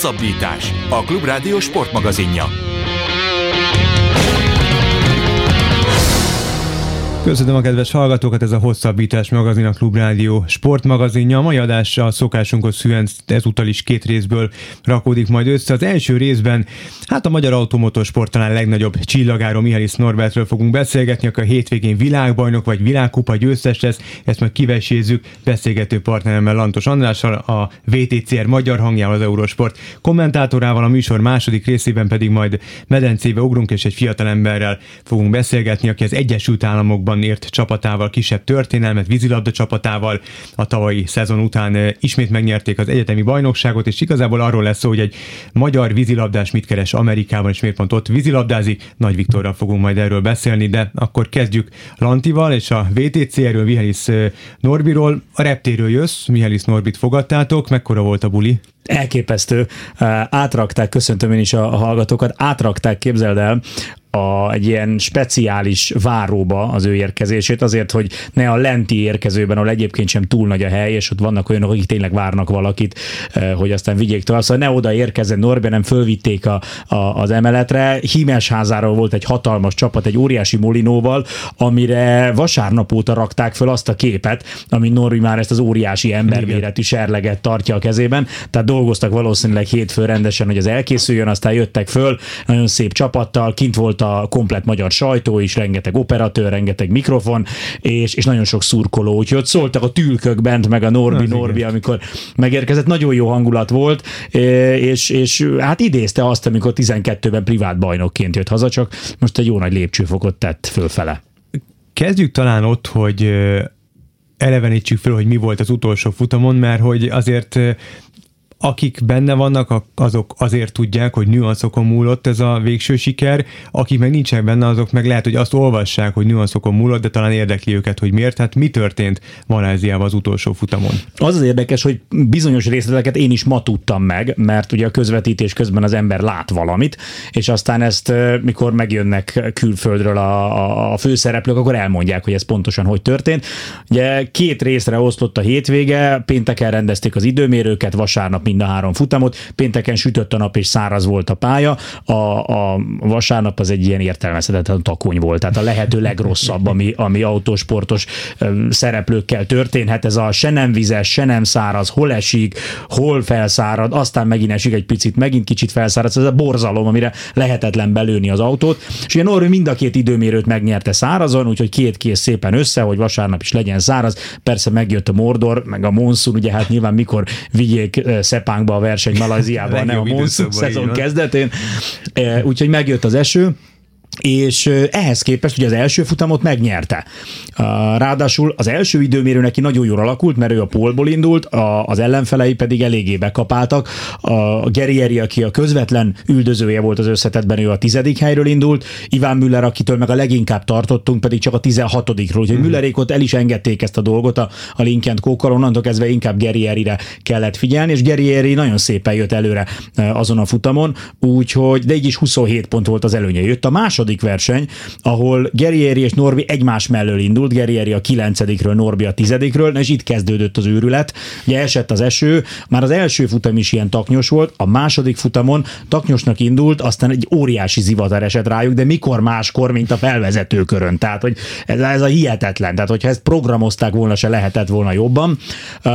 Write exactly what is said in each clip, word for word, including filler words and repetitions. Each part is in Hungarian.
Hosszabbítás, a Klubrádió sportmagazinja. Köszönöm a kedves hallgatókat, ez a Hosszabbítás magazin, a Klubrádió sportmagazinja. A mai adás a szokásunkhoz hűen ezúttal is két részből rakódik majd össze. Az első részben hát a magyar automotorsport talán legnagyobb csillagáról, Mihális Norbertről fogunk beszélgetni, aki a hétvégén világbajnok vagy világkupa győztes lesz. Ezt majd kivesézzük beszélgető partneremmel, Lantos Andrással, a vé té cé er magyar hangjával, az Eurosport kommentátorával. A műsor második részében pedig majd medencébe ugrunk, és egy fiatalemberrel fogunk beszélgetni, aki az Egyesült Államokban ért csapatával kisebb történelmet, vízilabda csapatával a tavalyi szezon után ismét megnyerték az egyetemi bajnokságot, és igazából arról lesz szó, hogy egy magyar vízilabdás mit keres Amerikában, és miért pont ott vízilabdázik. Nagy Viktorral fogunk majd erről beszélni, de akkor kezdjük Lantival és a vé té cé-ről, Mihális Norbiról. A reptéről jössz, Mihális Norbit fogadtátok, mekkora volt a buli? Elképesztő. Átrakták, köszöntöm én is a hallgatókat, átrakták, képzeld el, A, egy ilyen speciális váróba az ő érkezését, azért, hogy ne a lenti érkezőben, ahol egyébként sem túl nagy a hely, és ott vannak olyanok, akik tényleg várnak valakit, hogy aztán vigyék tovább. Szóval ne oda érkezzen Norbi, nem fölvitték a, a, az emeletre. Hímesházáról volt egy hatalmas csapat, egy óriási molinóval, amire vasárnap óta rakták föl azt a képet, ami Norbi már ezt az óriási emberméretű serleget tartja a kezében. Tehát dolgoztak valószínűleg hétfő rendesen, hogy az elkészüljön, aztán jöttek föl, nagyon szép csapattal, kint volt a komplett magyar sajtó is, rengeteg operatőr, rengeteg mikrofon, és, és nagyon sok szurkoló, úgyhogy szóltak a tülkök bent, meg a Norbi, Na, Norbi, igen. amikor megérkezett, nagyon jó hangulat volt, és, és hát idézte azt, amikor tizenkettőben privát bajnokként jött haza, csak most egy jó nagy lépcsőfokot tett fölfele. Kezdjük talán ott, hogy elevenítsük föl, hogy mi volt az utolsó futamon, mert hogy azért akik benne vannak, azok azért tudják, hogy nüanszokon múlott ez a végső siker, akik meg nincsenek benne, azok meg lehet, hogy azt olvassák, hogy nüanszokon múlott, de talán érdekli őket, hogy miért. Hát mi történt Maláziában az utolsó futamon? Az az érdekes, hogy bizonyos részleteket én is ma tudtam meg, mert ugye a közvetítés közben az ember lát valamit, és aztán ezt, mikor megjönnek külföldről a, a, a főszereplők, akkor elmondják, hogy ez pontosan hogy történt. Ugye két részre oszlott a hétvége, pénteken rendezték az időmérőket, vasárnap mind a három futamot. Pénteken sütött a nap, és száraz volt a pálya. A, a vasárnap az egy ilyen értelmezhetetlen takony volt. Tehát a lehető legrosszabb, ami, ami autósportos szereplőkkel történhet. Ez a se nem vizes, se nem száraz, hol esik, hol felszárad, aztán megint esik egy picit, megint kicsit felszárad. Ez a borzalom, amire lehetetlen belőni az autót. És ugye Norbi mind a két időmérőt megnyerte szárazon, úgyhogy két kész szépen össze, hogy vasárnap is legyen száraz. Persze megjött a Mordor, meg a monszun, ugye hát nyilván mikor vigyék Szepángba a verseny Malajziában, ne a monszun szezon kezdetén. Úgyhogy megjött az eső, és ehhez képest ugye az első futamot megnyerte. Ráadásul az első időmérő neki nagyon jól alakult, mert ő a pólból indult, az ellenfelei pedig eléggé bekapáltak. A Guerrieri, aki a közvetlen üldözője volt az összetettben, ő a tizedik helyről indult, Iván Müller, akitől meg a leginkább tartottunk, pedig csak a tizenhatodikról. Úgyhogy mm-hmm. Müllerék ott el is engedték ezt a dolgot, a, a Lincoln Kókkal, onnantól kezdve inkább Guerrierire kellett figyelni, és Guerrieri nagyon szépen jött előre azon a futamon, úgyhogy, de így is huszonhét pont volt az előnye. Jött a második verseny, ahol Guerrieri és Norbi egymás mellől indult, Guerrieri a kilencedikről, Norbi a tizedikről, és itt kezdődött az őrület. Ugye esett az eső, már az első futam is ilyen taknyos volt, a második futamon taknyosnak indult, aztán egy óriási zivatar esett rájuk, de mikor máskor, mint a felvezető körön. Tehát, hogy ez, ez a hihetetlen, tehát hogyha ezt programozták volna, se lehetett volna jobban. Uh,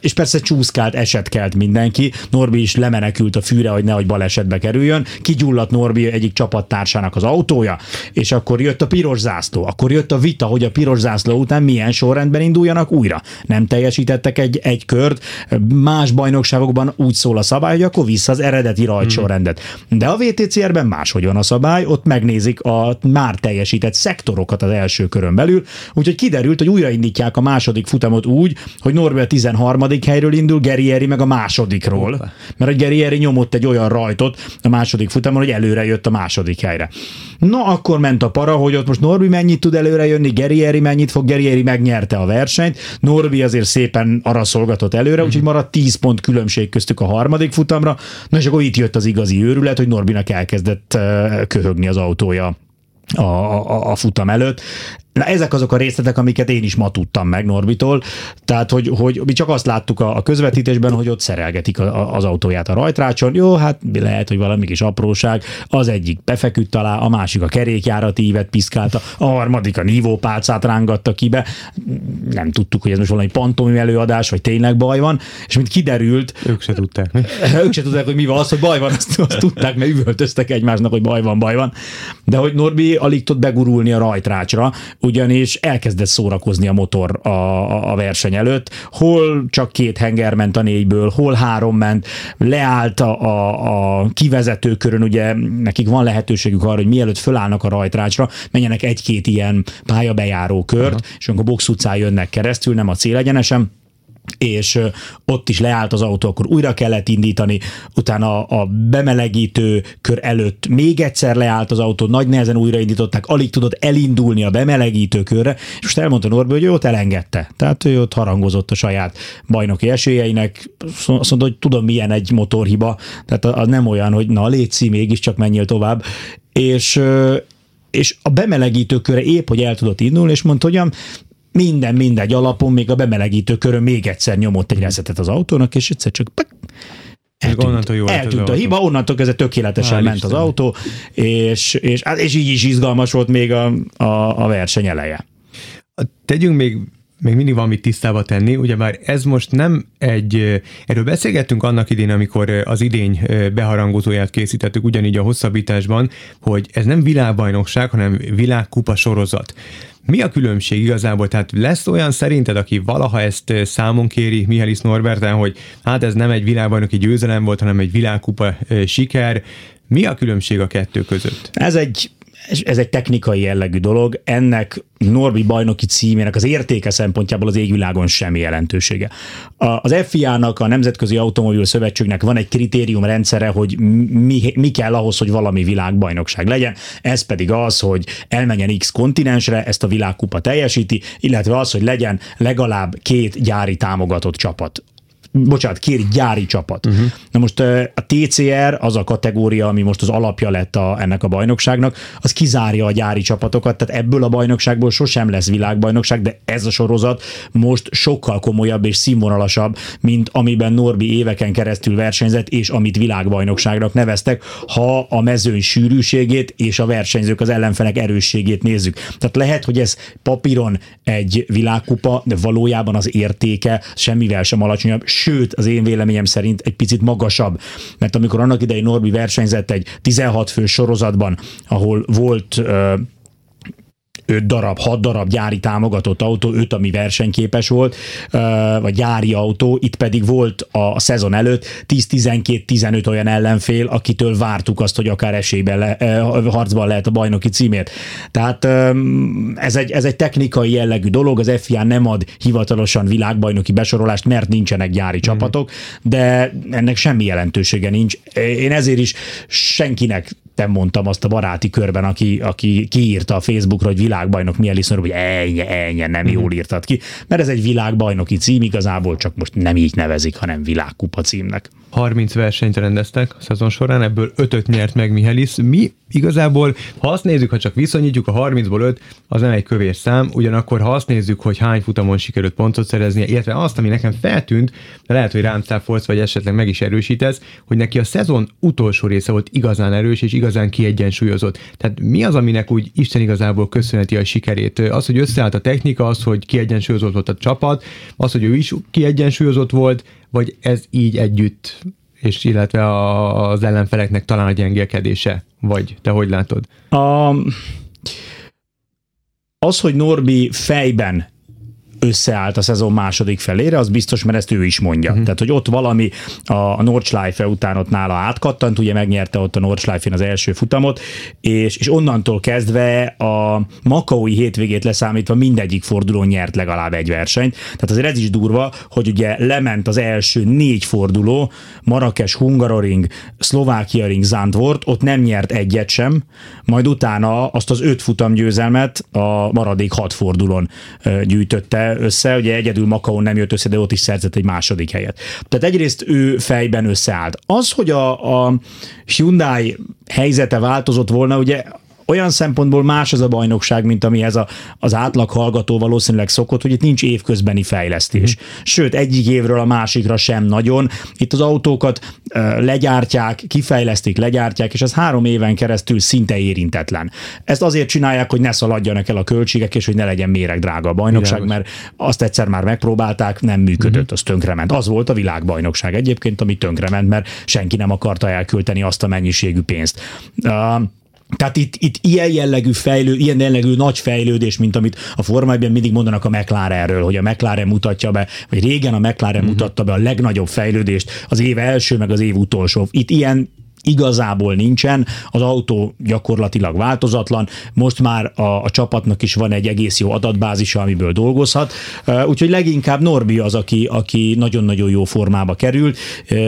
és persze csúszkált, esetkelt mindenki, Norbi is lemenekült a fűre, hogy nehogy balesetbe kerüljön, kigyulladt Norbi egyik csapattársának az autó, autója, és akkor jött a piros zászló, akkor jött a vita, hogy a piros zászló után milyen sorrendben induljanak újra. Nem teljesítettek egy, egy kört, más bajnokságokban úgy szól a szabály, hogy akkor vissza az eredeti rajtsorrendet. De a vé té cé er-ben máshogy van a szabály, ott megnézik a már teljesített szektorokat az első körön belül, úgyhogy kiderült, hogy újraindítják a második futamot úgy, hogy Norbi a tizenharmadik helyről indul, Guerrieri meg a másodikról, Opa. mert a Guerrieri nyomott egy olyan rajtot a második futamon, hogy előre jött a második helyre. Na, akkor ment a para, hogy ott most Norbi mennyit tud előre jönni, Guerrieri mennyit fog, Guerrieri megnyerte a versenyt, Norbi azért szépen araszolgatott előre, úgyhogy maradt tíz pont különbség köztük a harmadik futamra, na és akkor itt jött az igazi őrület, hogy Norbinak elkezdett köhögni az autója A, a, a futam előtt. Na, ezek azok a részletek, amiket én is ma tudtam meg Norbitól, tehát hogy, hogy mi csak azt láttuk a, a közvetítésben, hogy ott szerelgetik a, a, az autóját a rajtrácson, jó, hát lehet, hogy valami kis apróság, az egyik befeküdt alá, a másik a kerékjárati ívet piszkálta, a harmadik a nívópálcát rángatta ki be, nem tudtuk, hogy ez most valami pantomim előadás, vagy tényleg baj van, és mint kiderült... Ők se tudták. Ők se tudták, hogy mi van, az, hogy baj van, azt, azt tudták, mert üvöltöztek egymásnak, hogy baj van, baj van, de hogy Norbi alig tud begurulni a rajtrácsra, ugyanis elkezdett szórakozni a motor a, a, a verseny előtt, hol csak két henger ment a négyből, hol három ment, leállt a, a, a kivezetőkörön, ugye nekik van lehetőségük arra, hogy mielőtt fölállnak a rajtrácsra, menjenek egy-két ilyen pályabejáró kört, aha, és amikor a box utcán jönnek keresztül, nem a célegyenesen, és ott is leállt az autó, akkor újra kellett indítani, utána a, a bemelegítő kör előtt még egyszer leállt az autó, nagy nehezen újraindították, alig tudott elindulni a bemelegítő körre, és most elmondta Norbi, hogy ő ott elengedte. Tehát ő ott harangozott a saját bajnoki esélyeinek, azt mondta, hogy tudom, milyen egy motorhiba, tehát az nem olyan, hogy na létszi, mégiscsak menjél tovább, és, és a bemelegítő körre épp, hogy el tudott indulni, és mondta, hogy minden, mindegy alapon, még a bemelegítő körön még egyszer nyomott egy resetet az autónak, és egyszer csak eltűnt, eltűnt a hiba, onnantól kezdve tökéletesen ment az autó, és, és, és így is izgalmas volt még a, a, a verseny eleje. Tegyünk még, még mindig valamit tisztába tenni, ugye már ez most nem egy, erről beszélgettünk annak idén, amikor az idény beharangozóját készítettük, ugyanígy a hosszabbításban, hogy ez nem világbajnokság, hanem világkupa sorozat. Mi a különbség igazából? Tehát lesz olyan szerinted, aki valaha ezt számon kéri Mihális Norberten, hogy hát ez nem egy világbajnoki győzelem volt, hanem egy világkupa siker. Mi a különbség a kettő között? Ez egy, ez egy technikai jellegű dolog. Ennek Norbi bajnoki címének az értéke szempontjából az égvilágon semmi jelentősége. Az ef i á-nak, a Nemzetközi Automobil Szövetségnek van egy kritériumrendszere, hogy mi, mi kell ahhoz, hogy valami világbajnokság legyen, ez pedig az, hogy elmenjen X kontinensre, ezt a világkupa teljesíti, illetve az, hogy legyen legalább két gyári támogatott csapat. Bocsánat, két gyári csapat. Uh-huh. Na most a té cé er, az a kategória, ami most az alapja lett a, ennek a bajnokságnak, az kizárja a gyári csapatokat, tehát ebből a bajnokságból sosem lesz világbajnokság, de ez a sorozat most sokkal komolyabb és színvonalasabb, mint amiben Norbi éveken keresztül versenyzett, és amit világbajnokságnak neveztek, ha a mezőny sűrűségét és a versenyzők, az ellenfelek erősségét nézzük. Tehát lehet, hogy ez papíron egy világkupa, de valójában az értéke semmivel sem alacsonyabb, sőt, az én véleményem szerint egy picit magasabb, mert amikor annak idején Norbi versenyzett egy tizenhat fős sorozatban, ahol volt ö- öt darab, hat darab gyári támogatott autó, öt, ami versenyképes volt, vagy gyári autó, itt pedig volt a szezon előtt tíz, tizenkettő, tizenöt olyan ellenfél, akitől vártuk azt, hogy akár esélyben, le, harcban lehet a bajnoki címért. Tehát ez egy, ez egy technikai jellegű dolog, az ef i á nem ad hivatalosan világbajnoki besorolást, mert nincsenek gyári mm. csapatok, de ennek semmi jelentősége nincs. Én ezért is senkinek nem mondtam azt a baráti körben, aki, aki kiírta a Facebookra, hogy világbajnok Mihális Norbi, hogy ennyi, ennyi, nem jól írtad ki. Mert ez egy világbajnoki cím, igazából csak most nem így nevezik, hanem világkupa címnek. harminc versenyt rendeztek a szezon során, ebből ötöt nyert meg Mihális. Mi igazából, ha azt nézzük, ha csak viszonyítjuk, a harmincból öt, az nem egy kövér szám, ugyanakkor ha azt nézzük, hogy hány futamon sikerült pontot szereznie, illetve azt, ami nekem feltűnt, lehet, hogy rám cáfolsz, vagy esetleg meg is erősítesz, hogy neki a szezon utolsó része volt igazán erős és igazán kiegyensúlyozott. Tehát mi az, aminek úgy Isten igazából köszönheti a sikerét? Az, hogy összeállt a technika, az, hogy kiegyensúlyozott volt a csapat, az, hogy ő is kiegyensúlyozott volt, vagy ez így együtt, és illetve a, az ellenfeleknek talán a gyengélkedése? Vagy te hogy látod? A, az, hogy Norbi fejben összeállt a szezon második felére, az biztos, mert ezt ő is mondja. Uh-huh. Tehát, hogy ott valami a, a Nordschleife után ott nála átkattant, ugye megnyerte ott a Nordschleifen az első futamot, és, és onnantól kezdve a makaói hétvégét leszámítva mindegyik fordulón nyert legalább egy versenyt. Tehát azért ez is durva, hogy ugye lement az első négy forduló, Marrakes, Hungaroring, Szlovákia Ring, Zandvoort, ott nem nyert egyet sem, majd utána azt az öt futam győzelmet a maradék hat fordulón gyűjtötte össze, ugye egyedül Makaón nem jött össze, de ott is szerzett egy második helyet. Tehát egyrészt ő fejben összeállt. Az, hogy a, a Hyundai helyzete változott volna, ugye olyan szempontból más az a bajnokság, mint amihez a, az átlag hallgató valószínűleg szokott, hogy itt nincs évközbeni fejlesztés. Mm. Sőt, egyik évről a másikra sem nagyon. Itt az autókat uh, legyártják, kifejlesztik, legyártják, és az három éven keresztül szinte érintetlen. Ezt azért csinálják, hogy ne szaladjanak el a költségek, és hogy ne legyen méreg drága a bajnokság, Virágos. Mert azt egyszer már megpróbálták, nem működött, mm. az tönkrement. Az volt a világbajnokság egyébként, ami tönkrement, mert senki nem akarta elkölteni azt a mennyiségű pénzt. Uh, Tehát itt, itt ilyen jellegű fejlő, ilyen jellegű nagy fejlődés, mint amit a Forma egyben mindig mondanak a McLarenről, hogy a McLaren mutatja be, vagy régen a McLaren uh-huh. mutatta be a legnagyobb fejlődést az év első, meg az év utolsó. Itt ilyen igazából nincsen, az autó gyakorlatilag változatlan, most már a, a csapatnak is van egy egész jó adatbázisa, amiből dolgozhat, úgyhogy leginkább Norbi az, aki, aki nagyon-nagyon jó formába került,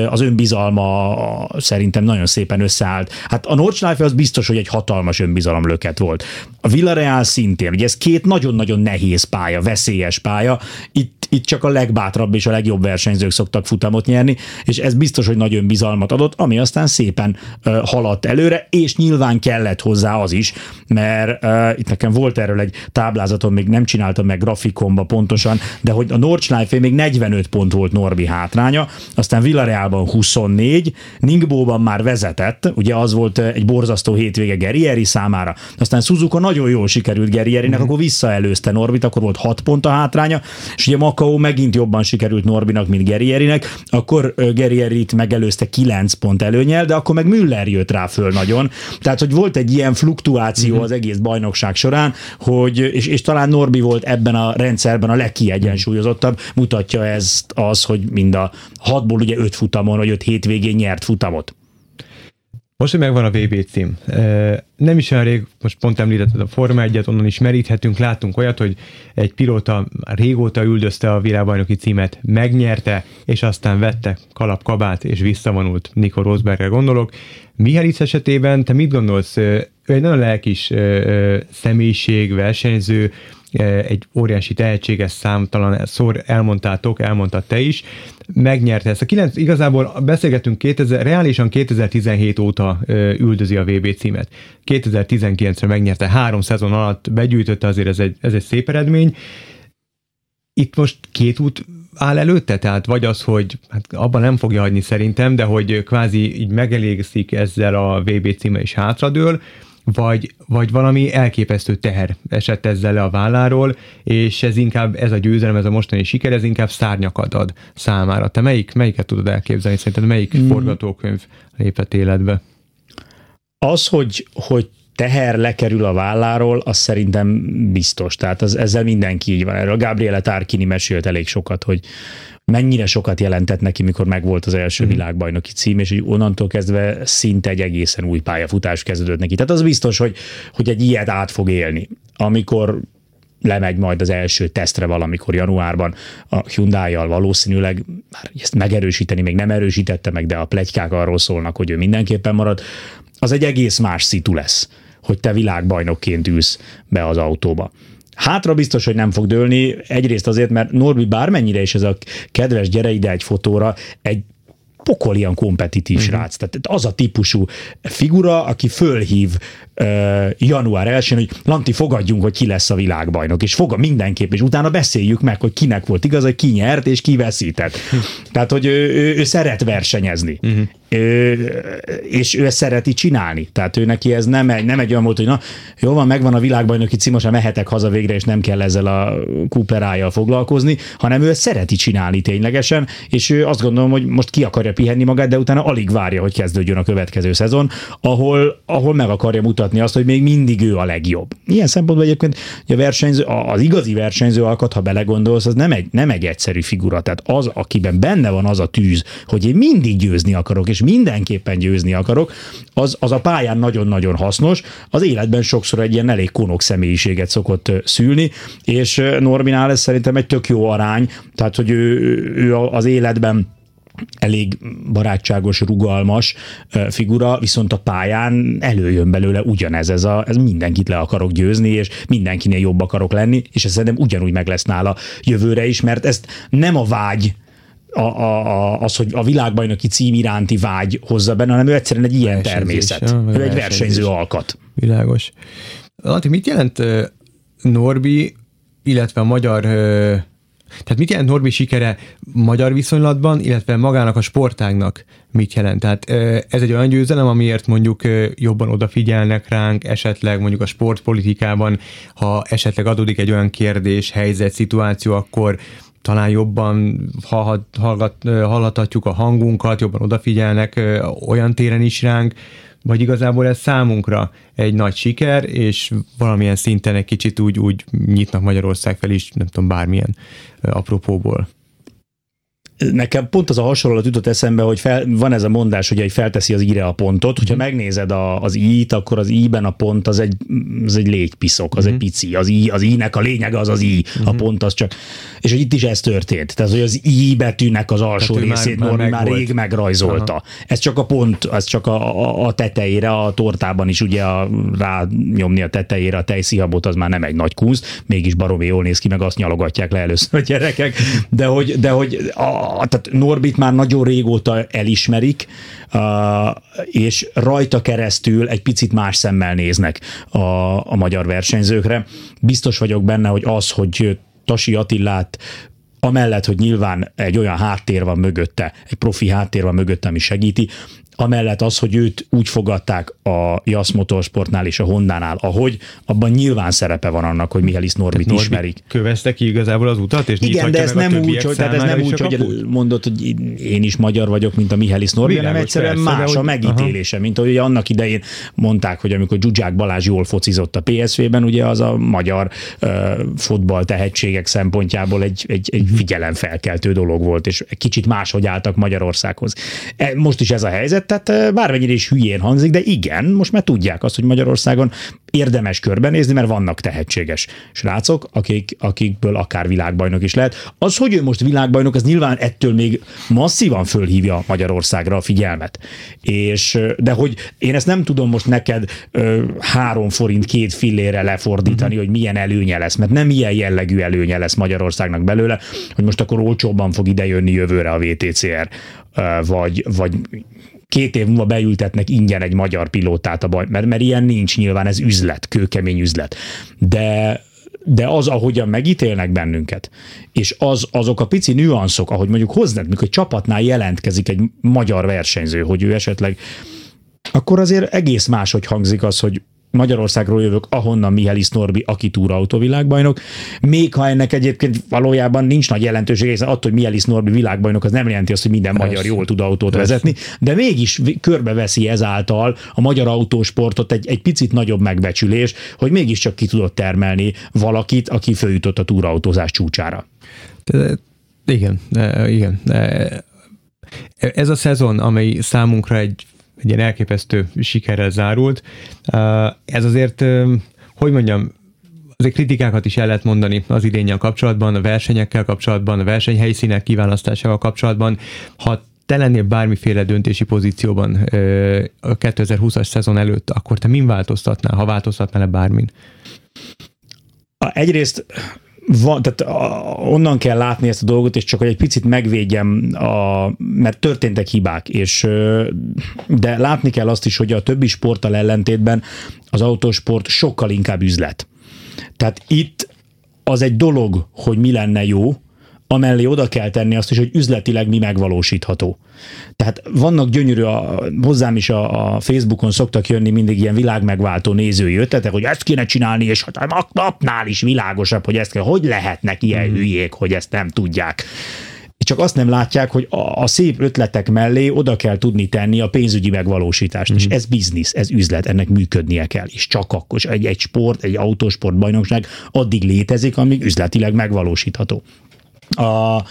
az önbizalma szerintem nagyon szépen összeállt. Hát a Nordschleife az biztos, hogy egy hatalmas önbizalomlöket volt. A Villarreal szintén, ugye ez két nagyon-nagyon nehéz pálya, veszélyes pálya, itt Itt csak a legbátrabb és a legjobb versenyzők szoktak futamot nyerni, és ez biztos, hogy nagy önbizalmat adott, ami aztán szépen uh, haladt előre, és nyilván kellett hozzá az is, mert uh, itt nekem volt erről egy táblázatom, még nem csináltam meg grafikonba pontosan, de hogy a Nordschleife még negyvenöt pont volt Norbi hátránya, aztán Villarrealban huszonnégy, Ningboban már vezetett, ugye az volt egy borzasztó hétvége Guerrieri számára, aztán Suzuka nagyon jól sikerült Guerrierinek, mm-hmm. akkor visszaelőzte Norbit, akkor volt hat pont a hátránya, és ugye ma megint jobban sikerült Norbinak, mint Guerrierinek, akkor Guerrierit megelőzte kilenc pont előnyel, de akkor meg Müller jött rá föl nagyon. Tehát, hogy volt egy ilyen fluktuáció az egész bajnokság során, hogy, és, és talán Norbi volt ebben a rendszerben a legkiegyensúlyozottabb, mutatja ezt az, hogy mind a hatból ugye öt futamon, vagy öt hétvégén nyert futamot. Most, hogy megvan a vé bé cím. Nem is olyan rég, most pont említetted a Forma egyet, onnan is meríthetünk, láttunk olyat, hogy egy pilóta régóta üldözte a világbajnoki címet, megnyerte, és aztán vette kalapkabát, és visszavonult. Nico Rosbergre gondolok. Mihalic esetében te mit gondolsz? Ő egy nagyon lelkis személyiség, versenyző, egy óriási tehetséges, számtalan szor elmondtátok, elmondtad te is, megnyerte ezt. A kilenc, igazából beszélgetünk, kétezer, reálisan kétezer-tizenhét óta ö, üldözi a vé bé címet. kétezer-tizenkilencre megnyerte, három szezon alatt begyűjtötte, azért ez egy, ez egy szép eredmény. Itt most két út áll előtte, tehát vagy az, hogy hát abban nem fogja hagyni szerintem, de hogy kvázi így megelégszik ezzel a vé bé címe és hátradől, Vagy, vagy valami elképesztő teher esett ezzel le a válláról, és ez inkább, ez a győzelem, ez a mostani siker, ez inkább szárnyakat ad számára. Te melyik, melyiket tudod elképzelni? Szerinted melyik mm. forgatókönyv lépett életbe? Az, hogy, hogy teher lekerül a válláról, az szerintem biztos. Tehát az, ezzel mindenki így van. Erről Gabriele Tarquini mesélt elég sokat, hogy mennyire sokat jelentett neki, mikor megvolt az első hmm. világbajnoki cím, és hogy onnantól kezdve szinte egy egészen új pályafutás kezdődött neki. Tehát az biztos, hogy, hogy egy ilyet át fog élni. Amikor lemegy majd az első tesztre valamikor januárban a Hyundai-jal valószínűleg, már ezt megerősíteni még nem erősítette meg, de a pletykák arról szólnak, hogy ő mindenképpen marad, az egy egész más szitu lesz, hogy te világbajnokként ülsz be az autóba. Hátra biztos, hogy nem fog dőlni, egyrészt azért, mert Norbi bármennyire is ez a kedves gyere ide egy fotóra, egy pokol ilyen kompetitív uh-huh. srác. Tehát az a típusú figura, aki fölhív uh, január elsején, hogy Lanti, fogadjunk, hogy ki lesz a világbajnok, és fogad mindenképp, és utána beszéljük meg, hogy kinek volt igaz, hogy ki nyert és ki veszített. Uh-huh. Tehát, hogy ő, ő, ő szeret versenyezni. Uh-huh. Ő, és ő ezt szereti csinálni. Tehát ő neki ez nem egy, nem egy olyan volt, hogy na, jó van, megvan a világbajnoki cím, most már mehetek haza végre, és nem kell ezzel a Cooper-ájjal foglalkozni, hanem ő ezt szereti csinálni ténylegesen, és ő azt gondolom, hogy most ki akarja pihenni magát, de utána alig várja, hogy kezdődjön a következő szezon, ahol, ahol meg akarja mutatni azt, hogy még mindig ő a legjobb. Ilyen szempontból egyébként a versenyző, az igazi versenyző alkat, ha belegondolsz, az nem egy, nem egy egyszerű figura. Tehát az, akiben benne van az a tűz, hogy én mindig győzni akarok, és mindenképpen győzni akarok, az, az a pályán nagyon-nagyon hasznos, az életben sokszor egy ilyen elég konok személyiséget szokott szülni, és Norbinál ez szerintem egy tök jó arány, tehát hogy ő, ő az életben elég barátságos, rugalmas figura, viszont a pályán előjön belőle ugyanez, ez, a, ez mindenkit le akarok győzni, és mindenkinél jobb akarok lenni, és ez szerintem ugyanúgy meg lesz nála jövőre is, mert ezt nem a vágy a, a, az, hogy a világbajnoki cím iránti vágy hozza benne, hanem ő egyszerűen egy ilyen természet. Ja, ő egy versenyző alkat. Világos. Lati, mit jelent Norbi, illetve a magyar... Tehát mit jelent Norbi sikere magyar viszonylatban, illetve magának a sportágnak mit jelent? Tehát ez egy olyan győzelem, amiért mondjuk jobban odafigyelnek ránk, esetleg mondjuk a sportpolitikában, ha esetleg adódik egy olyan kérdés, helyzet, szituáció, akkor talán jobban hallhat, hallgat, hallhatjuk a hangunkat, jobban odafigyelnek olyan téren is ránk, vagy igazából ez számunkra egy nagy siker, és valamilyen szinten egy kicsit úgy, úgy nyitnak Magyarország fel is, nem tudom, bármilyen apropóból. Nekem pont az a hasonlat jutott eszembe, hogy fel, van ez a mondás, hogy egy felteszi az íre a pontot, hogyha mm-hmm. megnézed a, az í-t, akkor az í-ben a pont az egy, az egy légypiszok, az mm-hmm. egy pici, az í, az í-nek a lényege az az í, mm-hmm. a pont az csak, és hogy itt is ez történt, tehát hogy az í betűnek az alsó tehát részét már, már, már rég megrajzolta. Aha. Ez csak a pont, ez csak a, a, a tetejére, a tortában is ugye a, rányomni a tetejére a tejszihabot, az már nem egy nagy kunst, mégis baromi jól néz ki, meg azt nyalogatják le először a gyerekek, de hogy, de hogy a, tehát Norbit már nagyon régóta elismerik, és rajta keresztül egy picit más szemmel néznek a, a magyar versenyzőkre. Biztos vagyok benne, hogy az, hogy Tasi Attilát, amellett, hogy nyilván egy olyan háttér van mögötte, egy profi háttér van mögötte, ami segíti, amellett az, hogy őt úgy fogadták a J A S Motorsportnál és a Hondánál, ahogy abban nyilván szerepe van annak, hogy Mihális Norbit Norbi ismerik. Kövezte ki igazából az utat, és igen, de ez nem úgy, hogy, ez nem úgy, hogy mondod, hogy én is magyar vagyok, mint a Mihális Norbi, hanem egyszerűen persze, más hogy, a megítélése, aha. mint ahogy annak idején mondták, hogy amikor Zsuzsák Balázs jól focizott a pé es vé-ben, ugye az a magyar uh, futball tehetségek szempontjából egy, egy, egy figyelemfelkeltő dolog volt, és kicsit máshogy álltak Magyarországhoz. Most is ez a helyzet. Tehát bármennyire is hülyén hangzik, de igen, most már tudják azt, hogy Magyarországon érdemes körbenézni, mert vannak tehetséges srácok, akik, akikből akár világbajnok is lehet. Az, hogy ő most világbajnok, az nyilván ettől még masszívan fölhívja Magyarországra a figyelmet. És, de hogy én ezt nem tudom most neked ö, három forint két fillére lefordítani, uh-huh. hogy milyen előnye lesz, mert nem ilyen jellegű előnye lesz Magyarországnak belőle, hogy most akkor olcsóbban fog idejönni jövőre a vé té cé er, ö, vagy, vagy két év múlva beültetnek ingyen egy magyar pilótát a baj, mert, mert ilyen nincs nyilván, ez üzlet, kőkemény üzlet. De, de az, ahogyan megítélnek bennünket, és az, azok a pici nüanszok, ahogy mondjuk hoznak, mikor egy csapatnál jelentkezik egy magyar versenyző, hogy ő esetleg, akkor azért egész máshogy hangzik az, hogy Magyarországról jövök, ahonnan Mihális Norbi, aki túraautó világbajnok, még ha ennek egyébként valójában nincs nagy jelentősége, hiszen attól, hogy Mihális Norbi világbajnok, az nem jelenti azt, hogy minden Persze. magyar jól tud autót Persze. vezetni, de mégis körbeveszi ezáltal a magyar autósportot egy, egy picit nagyobb megbecsülés, hogy mégiscsak ki tudott termelni valakit, aki följutott a túrautózás csúcsára. De, igen, de, igen. De, ez a szezon, amely számunkra egy egy ilyen elképesztő sikerrel zárult. Ez azért, hogy mondjam, azért kritikákat is el lehet mondani az idénnyel kapcsolatban, a versenyekkel kapcsolatban, a versenyhelyszínek kiválasztásával kapcsolatban. Ha te lennél bármiféle döntési pozícióban a kétezer-húszas szezon előtt, akkor te min változtatnál, ha változtatnál-e bármin? Egyrészt van, tehát onnan kell látni ezt a dolgot, és csak hogy egy picit megvédjem, a, mert történtek hibák, és, de látni kell azt is, hogy a többi sporttal ellentétben az autósport sokkal inkább üzlet. Tehát itt az egy dolog, hogy mi lenne jó, amellé oda kell tenni azt is, hogy üzletileg mi megvalósítható. Tehát vannak gyönyörű, a, hozzám is a, a Facebookon szoktak jönni mindig ilyen világmegváltó nézői ötletek, hogy ezt kéne csinálni, és hát napnál is világosabb, hogy ezt kell. Hogy lehetnek ilyen hmm. hülyék, hogy ezt nem tudják? Csak azt nem látják, hogy a, a szép ötletek mellé oda kell tudni tenni a pénzügyi megvalósítást. Mm. És ez biznisz, ez üzlet, ennek működnie kell. És csak akkor egy, egy sport, egy autósport bajnokság addig létezik, amíg üzletileg megvalósítható. A,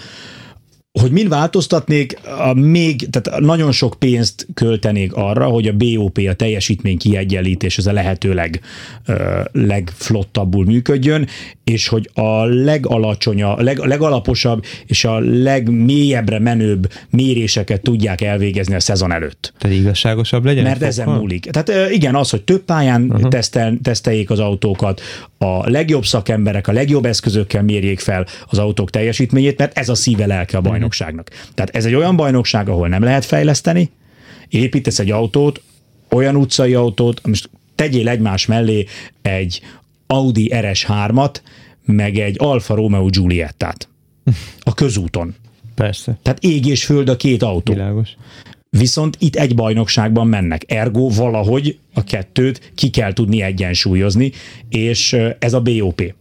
hogy min változtatnék, a még, tehát nagyon sok pénzt költenék arra, hogy a bé o pé, a teljesítmény kiegyenlítés, ez a lehető leg, ö, legflottabbul működjön, és hogy a legalacsonyabb, leg, legalaposabb és a legmélyebbre menőbb méréseket tudják elvégezni a szezon előtt. Tehát igazságosabb legyen? Mert ezen múlik. Tehát igen, az, hogy több pályán tesztel, teszteljék az autókat, a legjobb szakemberek a legjobb eszközökkel mérjék fel az autók teljesítményét, mert ez a szíve lelke a bajnokságnak. Tehát ez egy olyan bajnokság, ahol nem lehet fejleszteni, építesz egy autót, olyan utcai autót, most tegyél egymás mellé egy Audi er es hármat, meg egy Alfa Romeo Giuliettát. A közúton. Persze. Tehát ég és föld a két autó. Világos. Viszont itt egy bajnokságban mennek. Ergo valahogy a kettőt ki kell tudni egyensúlyozni, és ez a bé o pé.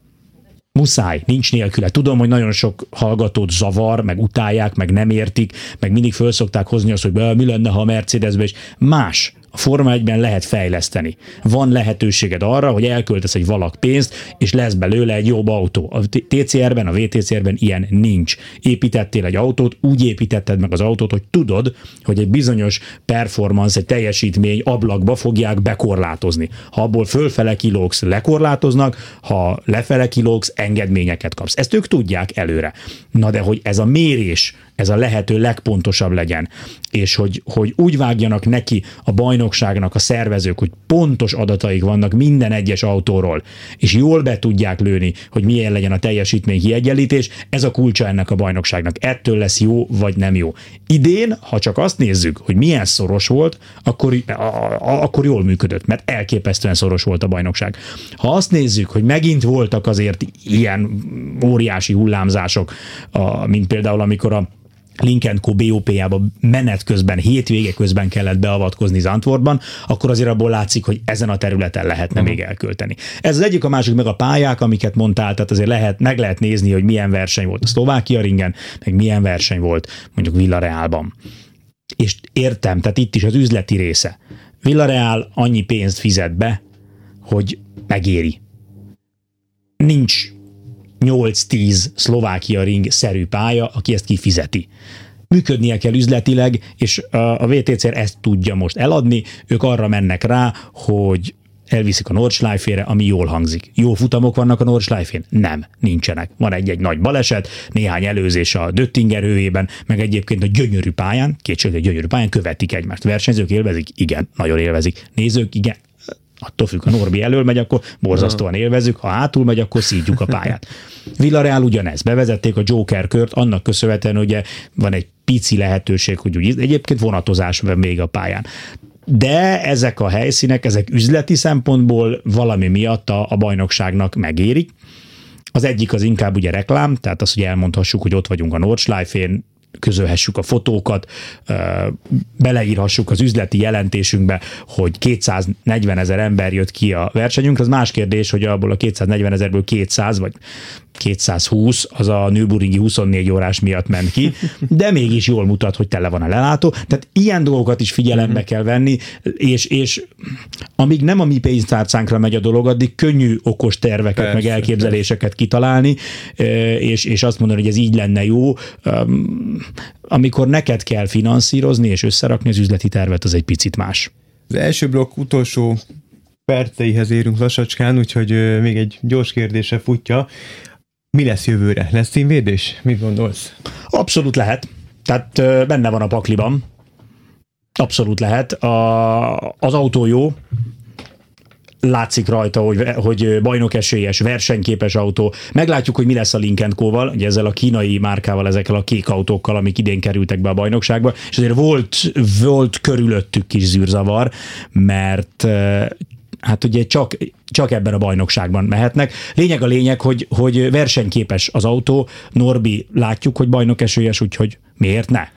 Muszáj, nincs nélküle. Tudom, hogy nagyon sok hallgatót zavar, meg utálják, meg nem értik, meg mindig föl szokták hozni azt, hogy be, mi lenne, ha a Mercedesbe is. Más. A Forma egyben lehet fejleszteni. Van lehetőséged arra, hogy elköltesz egy valak pénzt, és lesz belőle egy jobb autó. A té cé er-ben, a vé té cé er-ben ilyen nincs. Építettél egy autót, úgy építetted meg az autót, hogy tudod, hogy egy bizonyos performance, egy teljesítmény ablakba fogják bekorlátozni. Ha abból fölfele kilógsz, lekorlátoznak, ha lefele kilógsz, engedményeket kapsz. Ezt ők tudják előre. Na de hogy ez a mérés, ez a lehető legpontosabb legyen, és hogy, hogy úgy vágjanak neki a bajnokságnak a szervezők, hogy pontos adataik vannak minden egyes autóról, és jól be tudják lőni, hogy milyen legyen a teljesítmény kiegyenlítés, ez a kulcsa ennek a bajnokságnak. Ettől lesz jó vagy nem jó. Idén, ha csak azt nézzük, hogy milyen szoros volt, akkor, a, a, akkor jól működött, mert elképesztően szoros volt a bajnokság. Ha azt nézzük, hogy megint voltak azért ilyen óriási hullámzások, a, mint például amikor a Lincoln Co. bé o pé-jába menet közben, hétvége közben kellett beavatkozni Zandvoortban, akkor azért abból látszik, hogy ezen a területen lehetne uh-huh. még elkölteni. Ez az egyik, a másik meg a pályák, amiket mondtál, tehát azért lehet, meg lehet nézni, hogy milyen verseny volt a Szlovákia ringen, meg milyen verseny volt mondjuk Villarealban. És értem, tehát itt is az üzleti része. Villareal annyi pénzt fizet be, hogy megéri. Nincs nyolc-tíz Szlovákia ring-szerű pálya, aki ezt kifizeti. Működnie kell üzletileg, és a vé té cé er ezt tudja most eladni, ők arra mennek rá, hogy elviszik a Nordschleifére, ami jól hangzik. Jó futamok vannak a Nordschleifén? Nem, nincsenek. Van egy-egy nagy baleset, néhány előzés a Döttinger hőjében, meg egyébként a gyönyörű pályán, kétségtelen gyönyörű pályán követik egymást. Versenyzők élvezik? Igen, nagyon élvezik. Nézők? Igen. Attól függ, ha Norbi elől megy, akkor borzasztóan élvezük, ha hátul megy, akkor szídjuk a pályát. Villareal ugyanez. Bevezették a Joker kört, annak köszönhetően ugye van egy pici lehetőség, hogy úgy, egyébként vonatozás van még a pályán. De ezek a helyszínek, ezek üzleti szempontból valami miatt a, a bajnokságnak megérik. Az egyik az inkább ugye reklám, tehát az, hogy elmondhassuk, hogy ott vagyunk a Nordschleifén, közölhessük a fotókat, beleírhassuk az üzleti jelentésünkbe, hogy kétszáznegyvenezer ember jött ki a versenyünkre. Az más kérdés, hogy abból a kétszáznegyvenezerből kétszáz vagy kétszázhúsz az a nürburgringi huszonnégy órás miatt ment ki, de mégis jól mutat, hogy tele van a lelátó. Tehát ilyen dolgokat is figyelembe kell venni, és, és amíg nem a mi pénztárcánkra megy a dolog, addig könnyű okos terveket, persze, meg elképzeléseket persze. kitalálni, és, és azt mondani, hogy ez így lenne jó. Amikor neked kell finanszírozni és összerakni az üzleti tervet, az egy picit más. Az első blokk utolsó perceihez érünk lassacskán, úgyhogy még egy gyors kérdése futja. Mi lesz jövőre? Lesz címvédés? Mit gondolsz? Abszolút lehet. Tehát benne van a pakliban. Abszolút lehet. A, az autó jó. Látszik rajta, hogy, hogy bajnok esélyes, versenyképes autó. Meglátjuk, hogy mi lesz a Lincoln Co-val, ugye ezzel a kínai márkával, ezekkel a kék autókkal, amik idén kerültek be a bajnokságba, és azért volt, volt körülöttük kis zűrzavar, mert hát ugye csak, csak ebben a bajnokságban mehetnek. Lényeg a lényeg, hogy, hogy versenyképes az autó. Norbi, látjuk, hogy bajnok esélyes, úgyhogy miért ne?